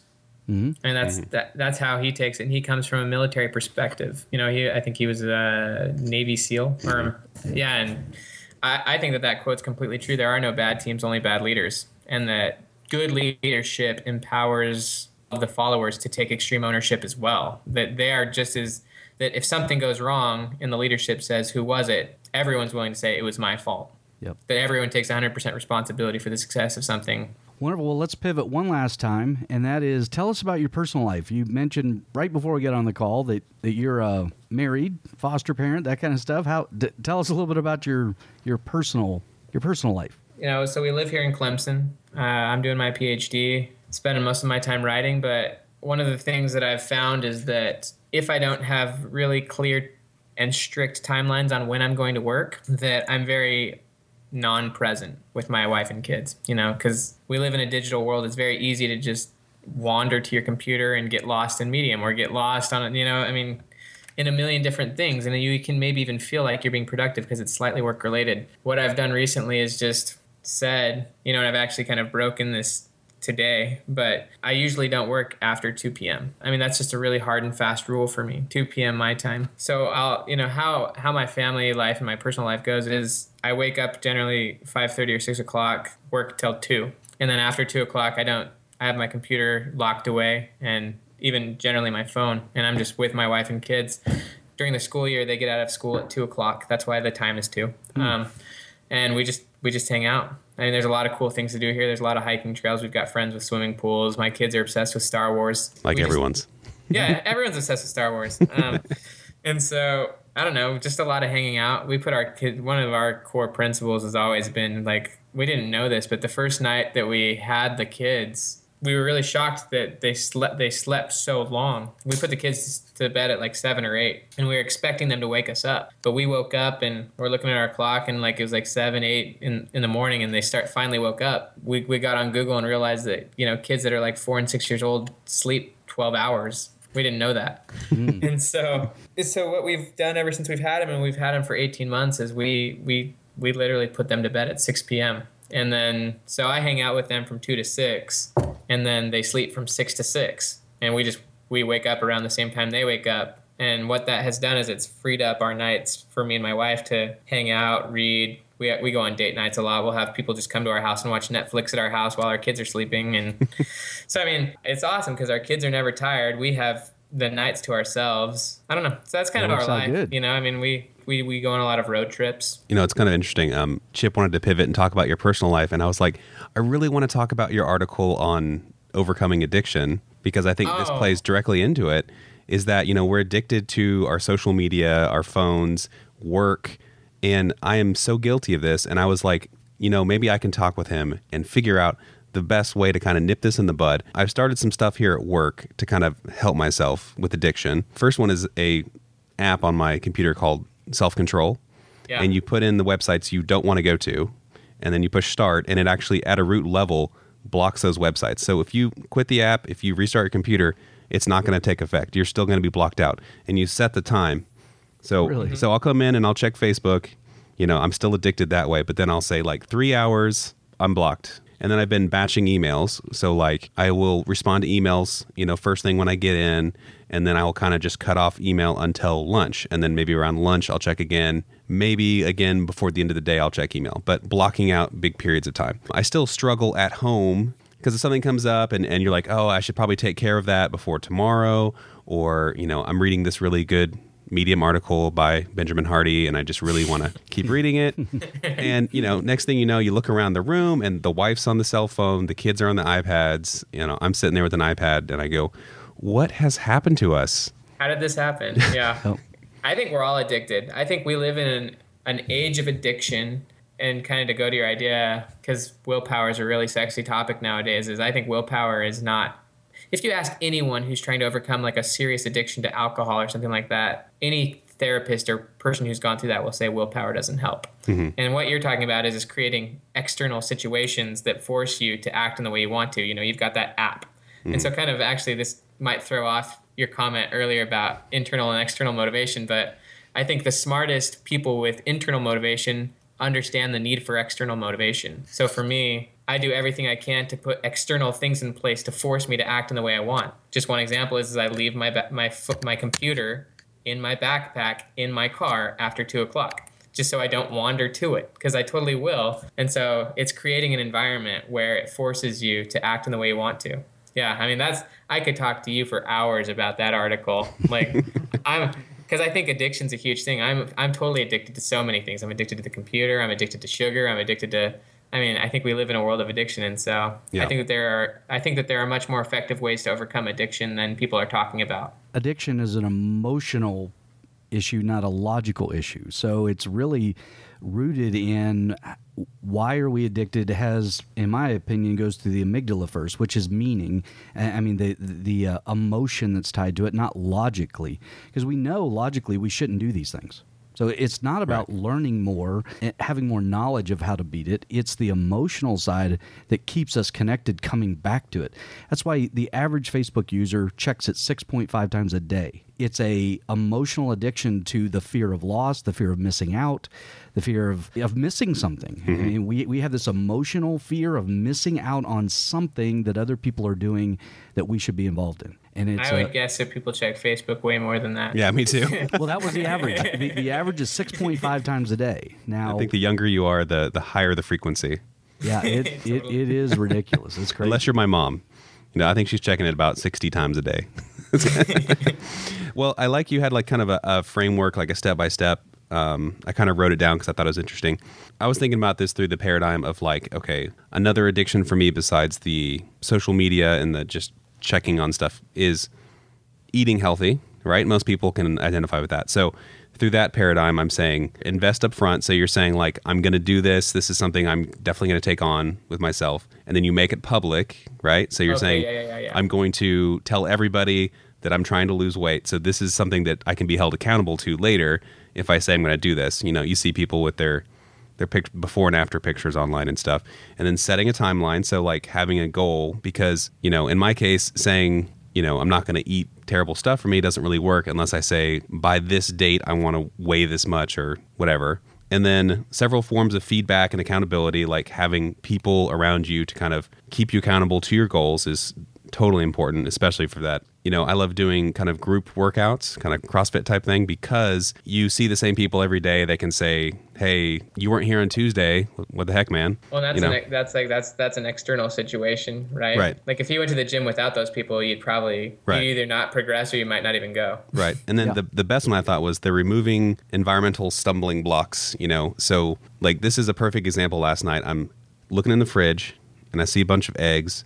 Mm-hmm. And that's mm-hmm. that, that's how he takes it. And he comes from a military perspective. You know, he I think he was a Navy SEAL. Mm-hmm. Or, yeah, and... I think that that quote's completely true. There are no bad teams, only bad leaders. And that good leadership empowers the followers to take extreme ownership as well. That they are just as, that if something goes wrong and the leadership says, who was it? Everyone's willing to say it was my fault. Yep. That everyone takes one hundred percent responsibility for the success of something. Wonderful. Well, let's pivot one last time. And that is, tell us about your personal life. You mentioned right before we got on the call that, that you're uh, married, foster parent, that kind of stuff. How d- Tell us a little bit about your your personal your personal life. You know, so we live here in Clemson. Uh, I'm doing my P H D, spending most of my time writing. But one of the things that I've found is that if I don't have really clear and strict timelines on when I'm going to work, that I'm very non-present with my wife and kids, you know, because we live in a digital world. It's very easy to just wander to your computer and get lost in Medium or get lost on, you know, I mean, in a million different things. And you can maybe even feel like you're being productive because it's slightly work related. What I've done recently is just said, you know, and I've actually kind of broken this today, but I usually don't work after two p.m. I mean, that's just a really hard and fast rule for me, two p.m. my time. So I'll, you know, how, how my family life and my personal life goes is I wake up generally five thirty or six o'clock, work till two. And then after two o'clock, I don't, I have my computer locked away and even generally my phone, and I'm just with my wife and kids. During the school year, they get out of school at two o'clock. That's why the time is two. Mm. Um, and we just, we just hang out. I mean, there's a lot of cool things to do here. There's a lot of hiking trails. We've got friends with swimming pools. My kids are obsessed with Star Wars. Like we everyone's. Just, yeah, everyone's obsessed with Star Wars. Um, and so, I don't know, just a lot of hanging out. We put our kid, one of our core principles has always been like, we didn't know this, but the first night that we had the kids, we were really shocked that they slept, they slept so long. We put the kids to bed at like seven or eight and we were expecting them to wake us up. But we woke up and we're looking at our clock and like, it was like seven, eight in, in the morning and they start finally woke up. We we got on Google and realized that, you know, kids that are like four and six years old sleep twelve hours. We didn't know that. Mm. And so, so what we've done ever since we've had them, and we've had them for eighteen months, is we, we, we literally put them to bed at six p.m. And then, so I hang out with them from two to six, and then they sleep from six to six. And we just, we wake up around the same time they wake up. And what that has done is it's freed up our nights for me and my wife to hang out, read. We we go on date nights a lot. We'll have people just come to our house and watch Netflix at our house while our kids are sleeping. And so, I mean, it's awesome because our kids are never tired. We have the nights to ourselves. I don't know. So that's kind that of our life. Good. You know, I mean, we... We we go on a lot of road trips. You know, it's kind of interesting. Um, Chip wanted to pivot and talk about your personal life. And I was like, I really want to talk about your article on overcoming addiction, because I think oh. this plays directly into it, is that, you know, we're addicted to our social media, our phones, work. And I am so guilty of this. And I was like, you know, maybe I can talk with him and figure out the best way to kind of nip this in the bud. I've started some stuff here at work to kind of help myself with addiction. First one is a app on my computer called Self-Control. Yeah. And you put in the websites you don't want to go to, and then you push start, and it actually at a root level blocks those websites. So if you quit the app, if you restart your computer, it's not going to take effect. You're still going to be blocked out. And you set the time. So really? So I'll come in and I'll check Facebook. You know, I'm still addicted that way, but then I'll say like three hours, I'm blocked. And then I've been batching emails. So like I will respond to emails, you know, first thing when I get in, and then I will kind of just cut off email until lunch. And then maybe around lunch, I'll check again. Maybe again before the end of the day, I'll check email, but blocking out big periods of time. I still struggle at home because if something comes up and, and you're like, oh, I should probably take care of that before tomorrow. Or, you know, I'm reading this really good Medium article by Benjamin Hardy, and I just really want to keep reading it. And, you know, next thing you know, you look around the room and the wife's on the cell phone, the kids are on the iPads, you know, I'm sitting there with an iPad and I go, what has happened to us? How did this happen? Yeah. Oh. I think we're all addicted. I think we live in an, an age of addiction. And kind of to go to your idea, because willpower is a really sexy topic nowadays, is I think willpower is not... If you ask anyone who's trying to overcome like a serious addiction to alcohol or something like that, any therapist or person who's gone through that will say willpower doesn't help. Mm-hmm. And what you're talking about is, is creating external situations that force you to act in the way you want to. You know, you've got that app. Mm-hmm. And so kind of actually this might throw off your comment earlier about internal and external motivation. But I think the smartest people with internal motivation understand the need for external motivation. So for me, I do everything I can to put external things in place to force me to act in the way I want. Just one example is, is I leave my ba- my foot, my computer in my backpack in my car after two o'clock, just so I don't wander to it, because I totally will. And so it's creating an environment where it forces you to act in the way you want to. Yeah, I mean, that's I could talk to you for hours about that article. Like, I'm. Because I think addiction's a huge thing. I'm I'm totally addicted to so many things. I'm addicted to the computer. I'm addicted to sugar. I'm addicted to. I mean, I think we live in a world of addiction, and so yeah. I think that there are. I think that there are much more effective ways to overcome addiction than people are talking about. Addiction is an emotional issue, not a logical issue. So it's really rooted in why are we addicted has, in my opinion, goes to the amygdala first, which is meaning. I mean, the the uh, emotion that's tied to it, not logically, because we know logically we shouldn't do these things. So it's not about right. learning more, having more knowledge of how to beat it. It's the emotional side that keeps us connected, coming back to it. That's why the average Facebook user checks it six point five times a day. It's a emotional addiction to the fear of loss, the fear of missing out, the fear of, of missing something. Mm-hmm. I mean, we, we have this emotional fear of missing out on something that other people are doing that we should be involved in. And it's, I would uh, guess that people check Facebook way more than that. Yeah, me too. Well, that was the average. The, the average is six point five times a day. Now, I think the younger you are, the, the higher the frequency. Yeah, it it, it is ridiculous. It's crazy. Unless you're my mom. You know, I think she's checking it about sixty times a day. Well, I like you had like kind of a, a framework, like a step-by-step. Um, I kind of wrote it down because I thought it was interesting. I was thinking about this through the paradigm of like, okay, another addiction for me besides the social media and the just checking on stuff is eating healthy, right? Most people can identify with that. So through that paradigm, I'm saying invest up front. So you're saying like, I'm going to do this. This is something I'm definitely going to take on with myself. And then you make it public, right? So you're okay, saying, yeah, yeah, yeah. I'm going to tell everybody that I'm trying to lose weight. So this is something that I can be held accountable to later. If I say I'm going to do this, you know, you see people with their, their pic- before and after pictures online and stuff, and then setting a timeline. So like having a goal, because, you know, in my case, saying, you know, I'm not going to eat terrible stuff for me doesn't really work unless I say by this date, I want to weigh this much or whatever. And then several forms of feedback and accountability, like having people around you to kind of keep you accountable to your goals is totally important, especially for that. You know, I love doing kind of group workouts, kind of CrossFit type thing, because you see the same people every day. They can say, hey, you weren't here on Tuesday. What the heck, man? Well, that's, you know? an, that's like, that's, that's an external situation, right? Right. Like if you went to the gym without those people, you'd probably right. you'd either not progress or you might not even go. Right. And then yeah. the, the best one I thought was they're removing environmental stumbling blocks, you know? So like, this is a perfect example. Last night, I'm looking in the fridge and I see a bunch of eggs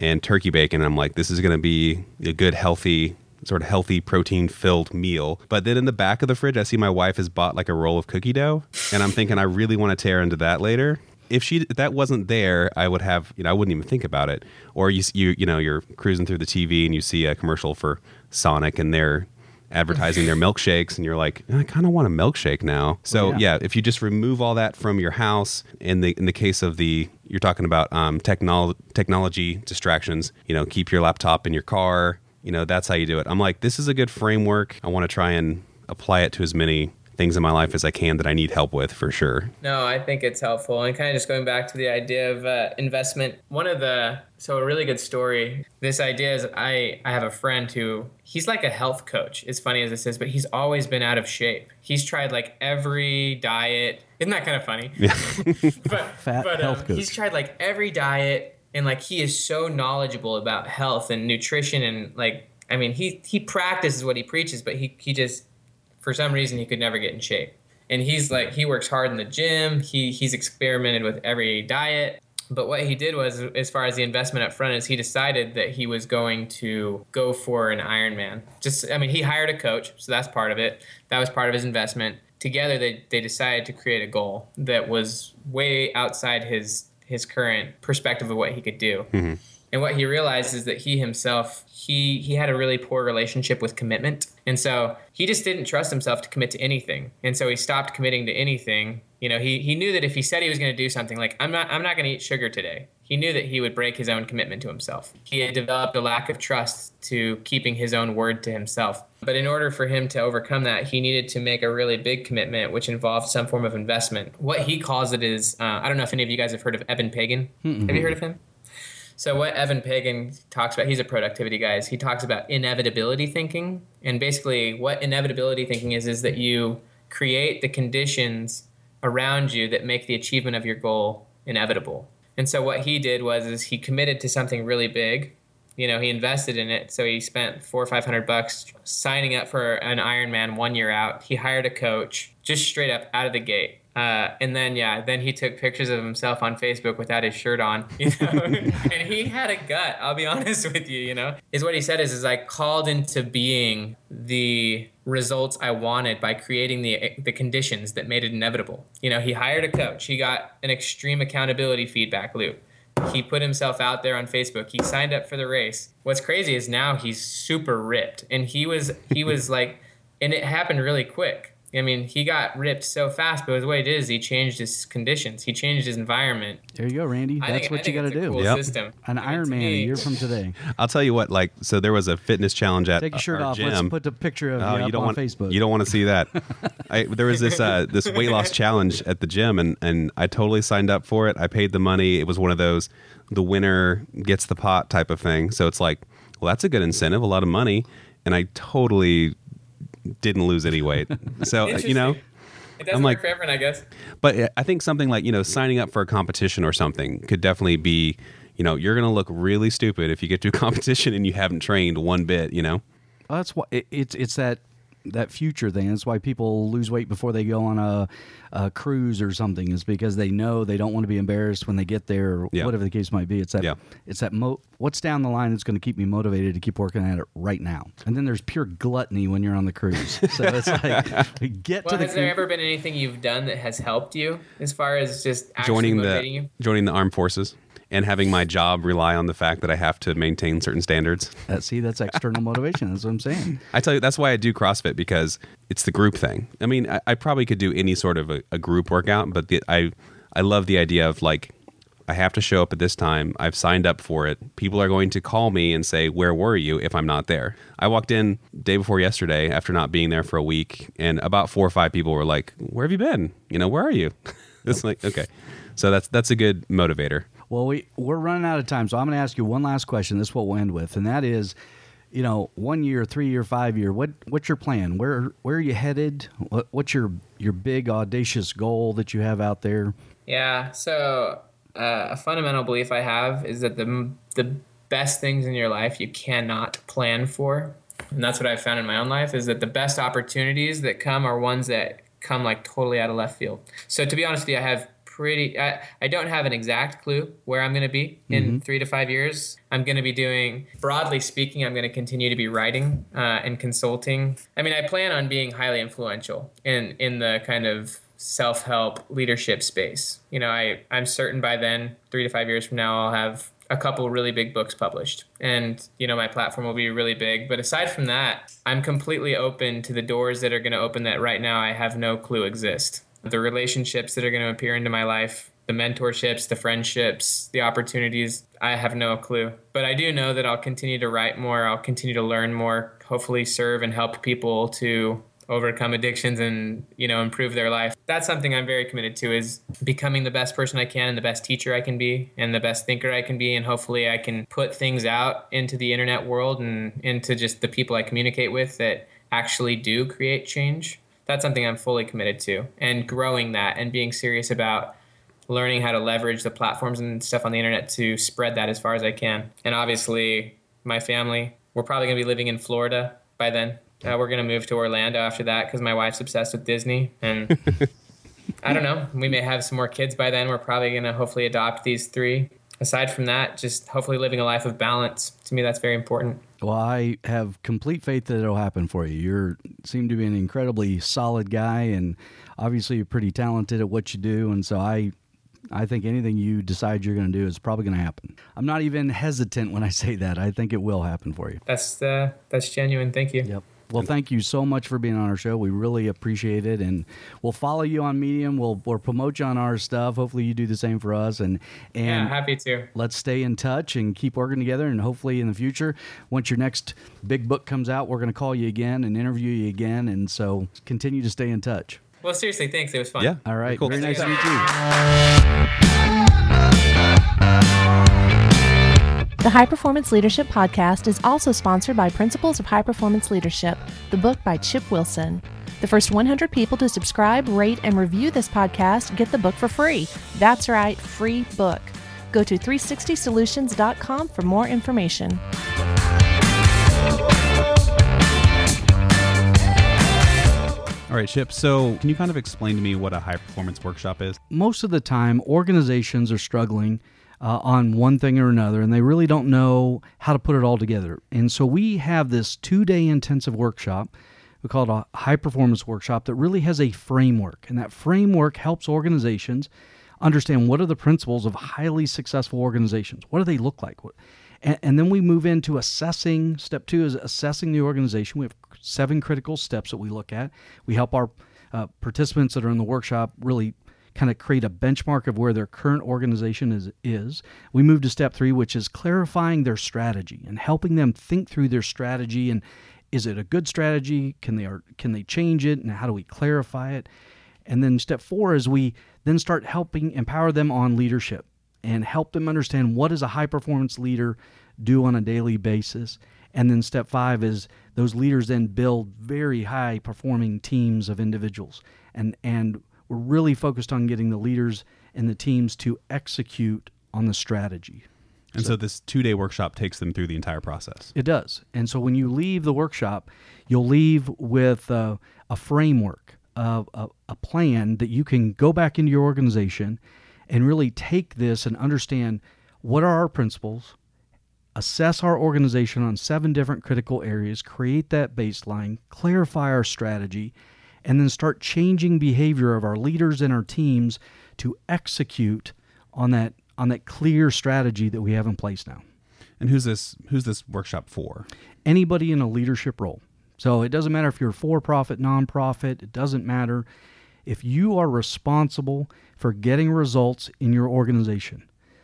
and turkey bacon. I'm like, this is going to be a good, healthy, sort of healthy protein-filled meal. But then in the back of the fridge, I see my wife has bought like a roll of cookie dough. And I'm thinking, I really want to tear into that later. If she if that wasn't there, I would have, you know, I wouldn't even think about it. Or you, you, you know, you're cruising through the T V and you see a commercial for Sonic and they're advertising their milkshakes. And you're like, I kind of want a milkshake now. So well, yeah. yeah, if you just remove all that from your house, in the in the case of the, you're talking about um, technol- technology distractions, you know, keep your laptop in your car, you know, that's how you do it. I'm like, this is a good framework. I want to try and apply it to as many things in my life as I can that I need help with, for sure. No, I think it's helpful. And kind of just going back to the idea of uh, investment, one of the, so a really good story, this idea is I, I have a friend who, he's like a health coach, as funny as this is, but he's always been out of shape. He's tried like every diet. Isn't that kind of funny? Yeah. but Fat but health um, coach. He's tried like every diet, and like he is so knowledgeable about health and nutrition, and like, I mean, he, he practices what he preaches, but he, he just, for some reason, he could never get in shape. And he's like, he works hard in the gym. He he's experimented with every diet. But what he did was, as far as the investment up front, is he decided that he was going to go for an Ironman. Just, I mean, he hired a coach. So that's part of it. That was part of his investment. Together, they, they decided to create a goal that was way outside his, his current perspective of what he could do. Mm-hmm. And what he realized is that he himself, he he had a really poor relationship with commitment. And so he just didn't trust himself to commit to anything. And so he stopped committing to anything. You know, he he knew that if he said he was going to do something, like, I'm not I'm not going to eat sugar today, he knew that he would break his own commitment to himself. He had developed a lack of trust to keeping his own word to himself. But in order for him to overcome that, he needed to make a really big commitment, which involved some form of investment. What he calls it is, uh, I don't know if any of you guys have heard of Evan Pagan. Mm-hmm. Have you heard of him? So what Evan Pagan talks about, he's a productivity guy, is he talks about inevitability thinking. And basically what inevitability thinking is, is that you create the conditions around you that make the achievement of your goal inevitable. And so what he did was is he committed to something really big. You know, he invested in it. So he spent four or five hundred bucks signing up for an Ironman one year out. He hired a coach just straight up out of the gate. Uh, and then, yeah, then he took pictures of himself on Facebook without his shirt on, you know, and he had a gut, I'll be honest with you, you know, is what he said is, is I called into being the results I wanted by creating the the conditions that made it inevitable. You know, he hired a coach. He got an extreme accountability feedback loop. He put himself out there on Facebook. He signed up for the race. What's crazy is now he's super ripped, and he was, he was like, and it happened really quick. I mean, he got ripped so fast, but what he did is he changed his conditions. He changed his environment. There you go, Randy. I That's think, what you got to do. Cool yep. system. An Ironman a year from today. I'll tell you what, like, so there was a fitness challenge at our gym. Take your shirt off. Gym. Let's put the picture of oh, you, you don't up want, on Facebook. You don't want to see that. I, there was this uh, this weight loss challenge at the gym, and, and I totally signed up for it. I paid the money. It was one of those, the winner gets the pot type of thing. So it's like, well, that's a good incentive, a lot of money. And I totally... didn't lose any weight. So, you know, it doesn't I'm like, work for everyone, I guess. But I think something like, you know, signing up for a competition or something could definitely be, you know, you're going to look really stupid if you get to a competition and you haven't trained one bit, you know? Well, that's why it, it's, it's that, that future thing. That's why people lose weight before they go on a, a cruise or something, is because they know they don't want to be embarrassed when they get there, or yeah. whatever the case might be. It's that, yeah. it's that mo- what's down the line that's going to keep me motivated to keep working at it right now. And then there's pure gluttony when you're on the cruise. So it's like, we get well, to the. Well, has there ever been anything you've done that has helped you as far as just actually joining motivating the, you? Joining the armed forces. And having my job rely on the fact that I have to maintain certain standards. Uh, see, that's external motivation. That's what I'm saying. I tell you, that's why I do CrossFit, because it's the group thing. I mean, I, I probably could do any sort of a, a group workout, but the, I I love the idea of like, I have to show up at this time. I've signed up for it. People are going to call me and say, where were you if I'm not there? I walked in day before yesterday after not being there for a week, and about four or five people were like, where have you been? You know, where are you? It's like, okay. So that's that's a good motivator. Well, we, we're running out of time, so I'm going to ask you one last question. This is what we'll end with, and that is, you know, one year, three year, five year, what what's your plan? Where where are you headed? What, what's your, your big, audacious goal that you have out there? Yeah, so uh, a fundamental belief I have is that the the best things in your life you cannot plan for, and that's what I've found in my own life, is that the best opportunities that come are ones that come like totally out of left field. So to be honest with you, I have... Pretty, I, I don't have an exact clue where I'm going to be in mm-hmm. three to five years. I'm going to be doing, broadly speaking, I'm going to continue to be writing uh, and consulting. I mean, I plan on being highly influential in, in the kind of self-help leadership space. You know, I, I'm certain by then, three to five years from now, I'll have a couple really big books published, and, you know, my platform will be really big. But aside from that, I'm completely open to the doors that are going to open that right now I have no clue exist. The relationships that are going to appear into my life, the mentorships, the friendships, the opportunities, I have no clue. But I do know that I'll continue to write more. I'll continue to learn more, hopefully serve and help people to overcome addictions and, you know, improve their life. That's something I'm very committed to, is becoming the best person I can and the best teacher I can be and the best thinker I can be. And hopefully I can put things out into the internet world and into just the people I communicate with that actually do create change. That's something I'm fully committed to, and growing that and being serious about learning how to leverage the platforms and stuff on the internet to spread that as far as I can. And obviously my family, we're probably going to be living in Florida by then. Uh, we're going to move to Orlando after that because my wife's obsessed with Disney, and I don't know, we may have some more kids by then. We're probably going to hopefully adopt these three. Aside from that, just hopefully living a life of balance. To me, that's very important. Well, I have complete faith that it'll happen for you. You seem to be an incredibly solid guy, and obviously you're pretty talented at what you do. And so I I think anything you decide you're going to do is probably going to happen. I'm not even hesitant when I say that. I think it will happen for you. That's uh, that's genuine. Thank you. Yep. Well, thank you so much for being on our show. We really appreciate it, and we'll follow you on Medium. We'll we'll promote you on our stuff. Hopefully, you do the same for us. And and yeah, happy to. Let's stay in touch and keep working together. And hopefully, in the future, once your next big book comes out, we're going to call you again and interview you again. And so, continue to stay in touch. Well, seriously, thanks. It was fun. Yeah. All right. Cool. Very nice to meet you. The High Performance Leadership Podcast is also sponsored by Principles of High Performance Leadership, the book by Chip Wilson. The first one hundred people to subscribe, rate, and review this podcast get the book for free. That's right, free book. Go to three sixty solutions dot com for more information. All right, Chip, so can you kind of explain to me what a high-performance workshop is? Most of the time, organizations are struggling uh, on one thing or another, and they really don't know how to put it all together. And so we have this two-day intensive workshop. We call it a high-performance workshop that really has a framework, and that framework helps organizations understand what are the principles of highly successful organizations. What do they look like? What, and, and then we move into assessing. Step two is assessing the organization. We have seven critical steps that we look at. We help our uh, participants that are in the workshop really kind of create a benchmark of where their current organization is, is. We move to step three, which is clarifying their strategy and helping them think through their strategy. And is it a good strategy? Can they, are, can they change it? And how do we clarify it? And then step four is we then start helping empower them on leadership and help them understand what does a high-performance leader do on a daily basis. And then step five is those leaders then build very high-performing teams of individuals. And and we're really focused on getting the leaders and the teams to execute on the strategy. And so, so this two-day workshop takes them through the entire process. It does. And so when you leave the workshop, you'll leave with uh, a framework. Of a, a plan that you can go back into your organization and really take this and understand what are our principles, assess our organization on seven different critical areas, create that baseline, clarify our strategy, and then start changing behavior of our leaders and our teams to execute on that on that clear strategy that we have in place now. And who's this who's this workshop for? Anybody in a leadership role. So it doesn't matter if you're for-profit, non-profit, it doesn't matter. If you are responsible for getting results in your organization,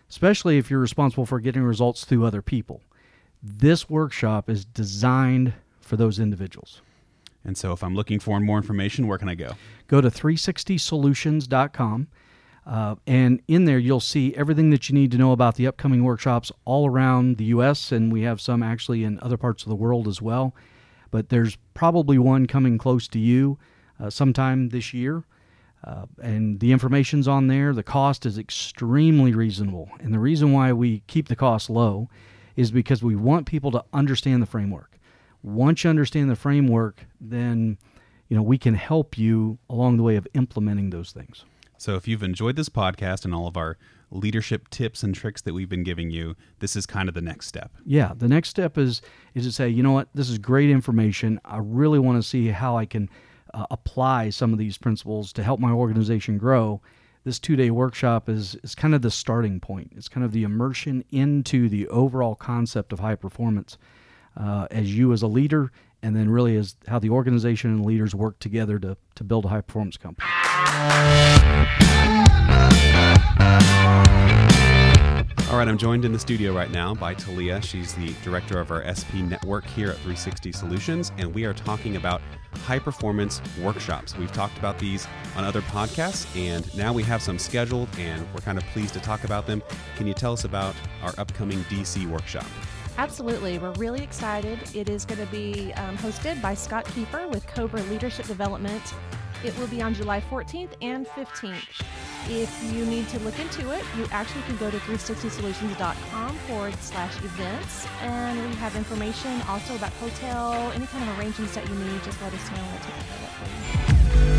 especially if you're responsible for getting results through other people, this workshop is designed for those individuals. And so if I'm looking for more information, where can I go? Go to three sixty solutions dot com, uh, and in there you'll see everything that you need to know about the upcoming workshops all around the U S, and we have some actually in other parts of the world as well. But there's probably one coming close to you uh, sometime this year. Uh, and the information's on there. The cost is extremely reasonable. And the reason why we keep the cost low is because we want people to understand the framework. Once you understand the framework, then you know we can help you along the way of implementing those things. So if you've enjoyed this podcast and all of our leadership tips and tricks that we've been giving you, this is kind of the next step. Yeah, the next step is is to say, you know what, this is great information. I really want to see how I can uh, apply some of these principles to help my organization grow. This two-day workshop is is kind of the starting point. It's kind of the immersion into the overall concept of high performance uh, as you as a leader, and then really as how the organization and leaders work together to, to build a high-performance company. All right, I'm joined in the studio right now by Talia. She's the director of our S P network here at three sixty Solutions, and we are talking about high-performance workshops. We've talked about these on other podcasts, and now we have some scheduled, and we're kind of pleased to talk about them. Can you tell us about our upcoming D C workshop? Absolutely. We're really excited. It is going to be um, hosted by Scott Keeper with Cobra Leadership Development. It will be on July fourteenth and fifteenth. If you need to look into it, you actually can go to three sixty solutions dot com forward slash events. And we have information also about hotel, any kind of arrangements that you need. Just let us know. We'll take care of that for you.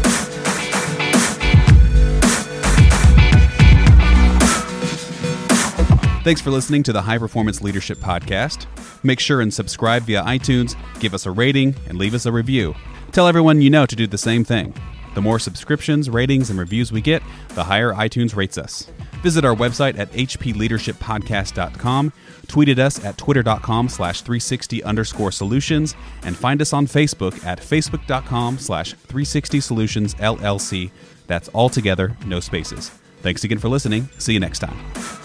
Thanks for listening to the High Performance Leadership Podcast. Make sure and subscribe via iTunes, give us a rating, and leave us a review. Tell everyone you know to do the same thing. The more subscriptions, ratings, and reviews we get, the higher iTunes rates us. Visit our website at h p leadership podcast dot com, tweet at us at twitter.com slash 360 underscore solutions, and find us on Facebook at facebook.com slash 360 solutions LLC. That's all together, no spaces. Thanks again for listening. See you next time.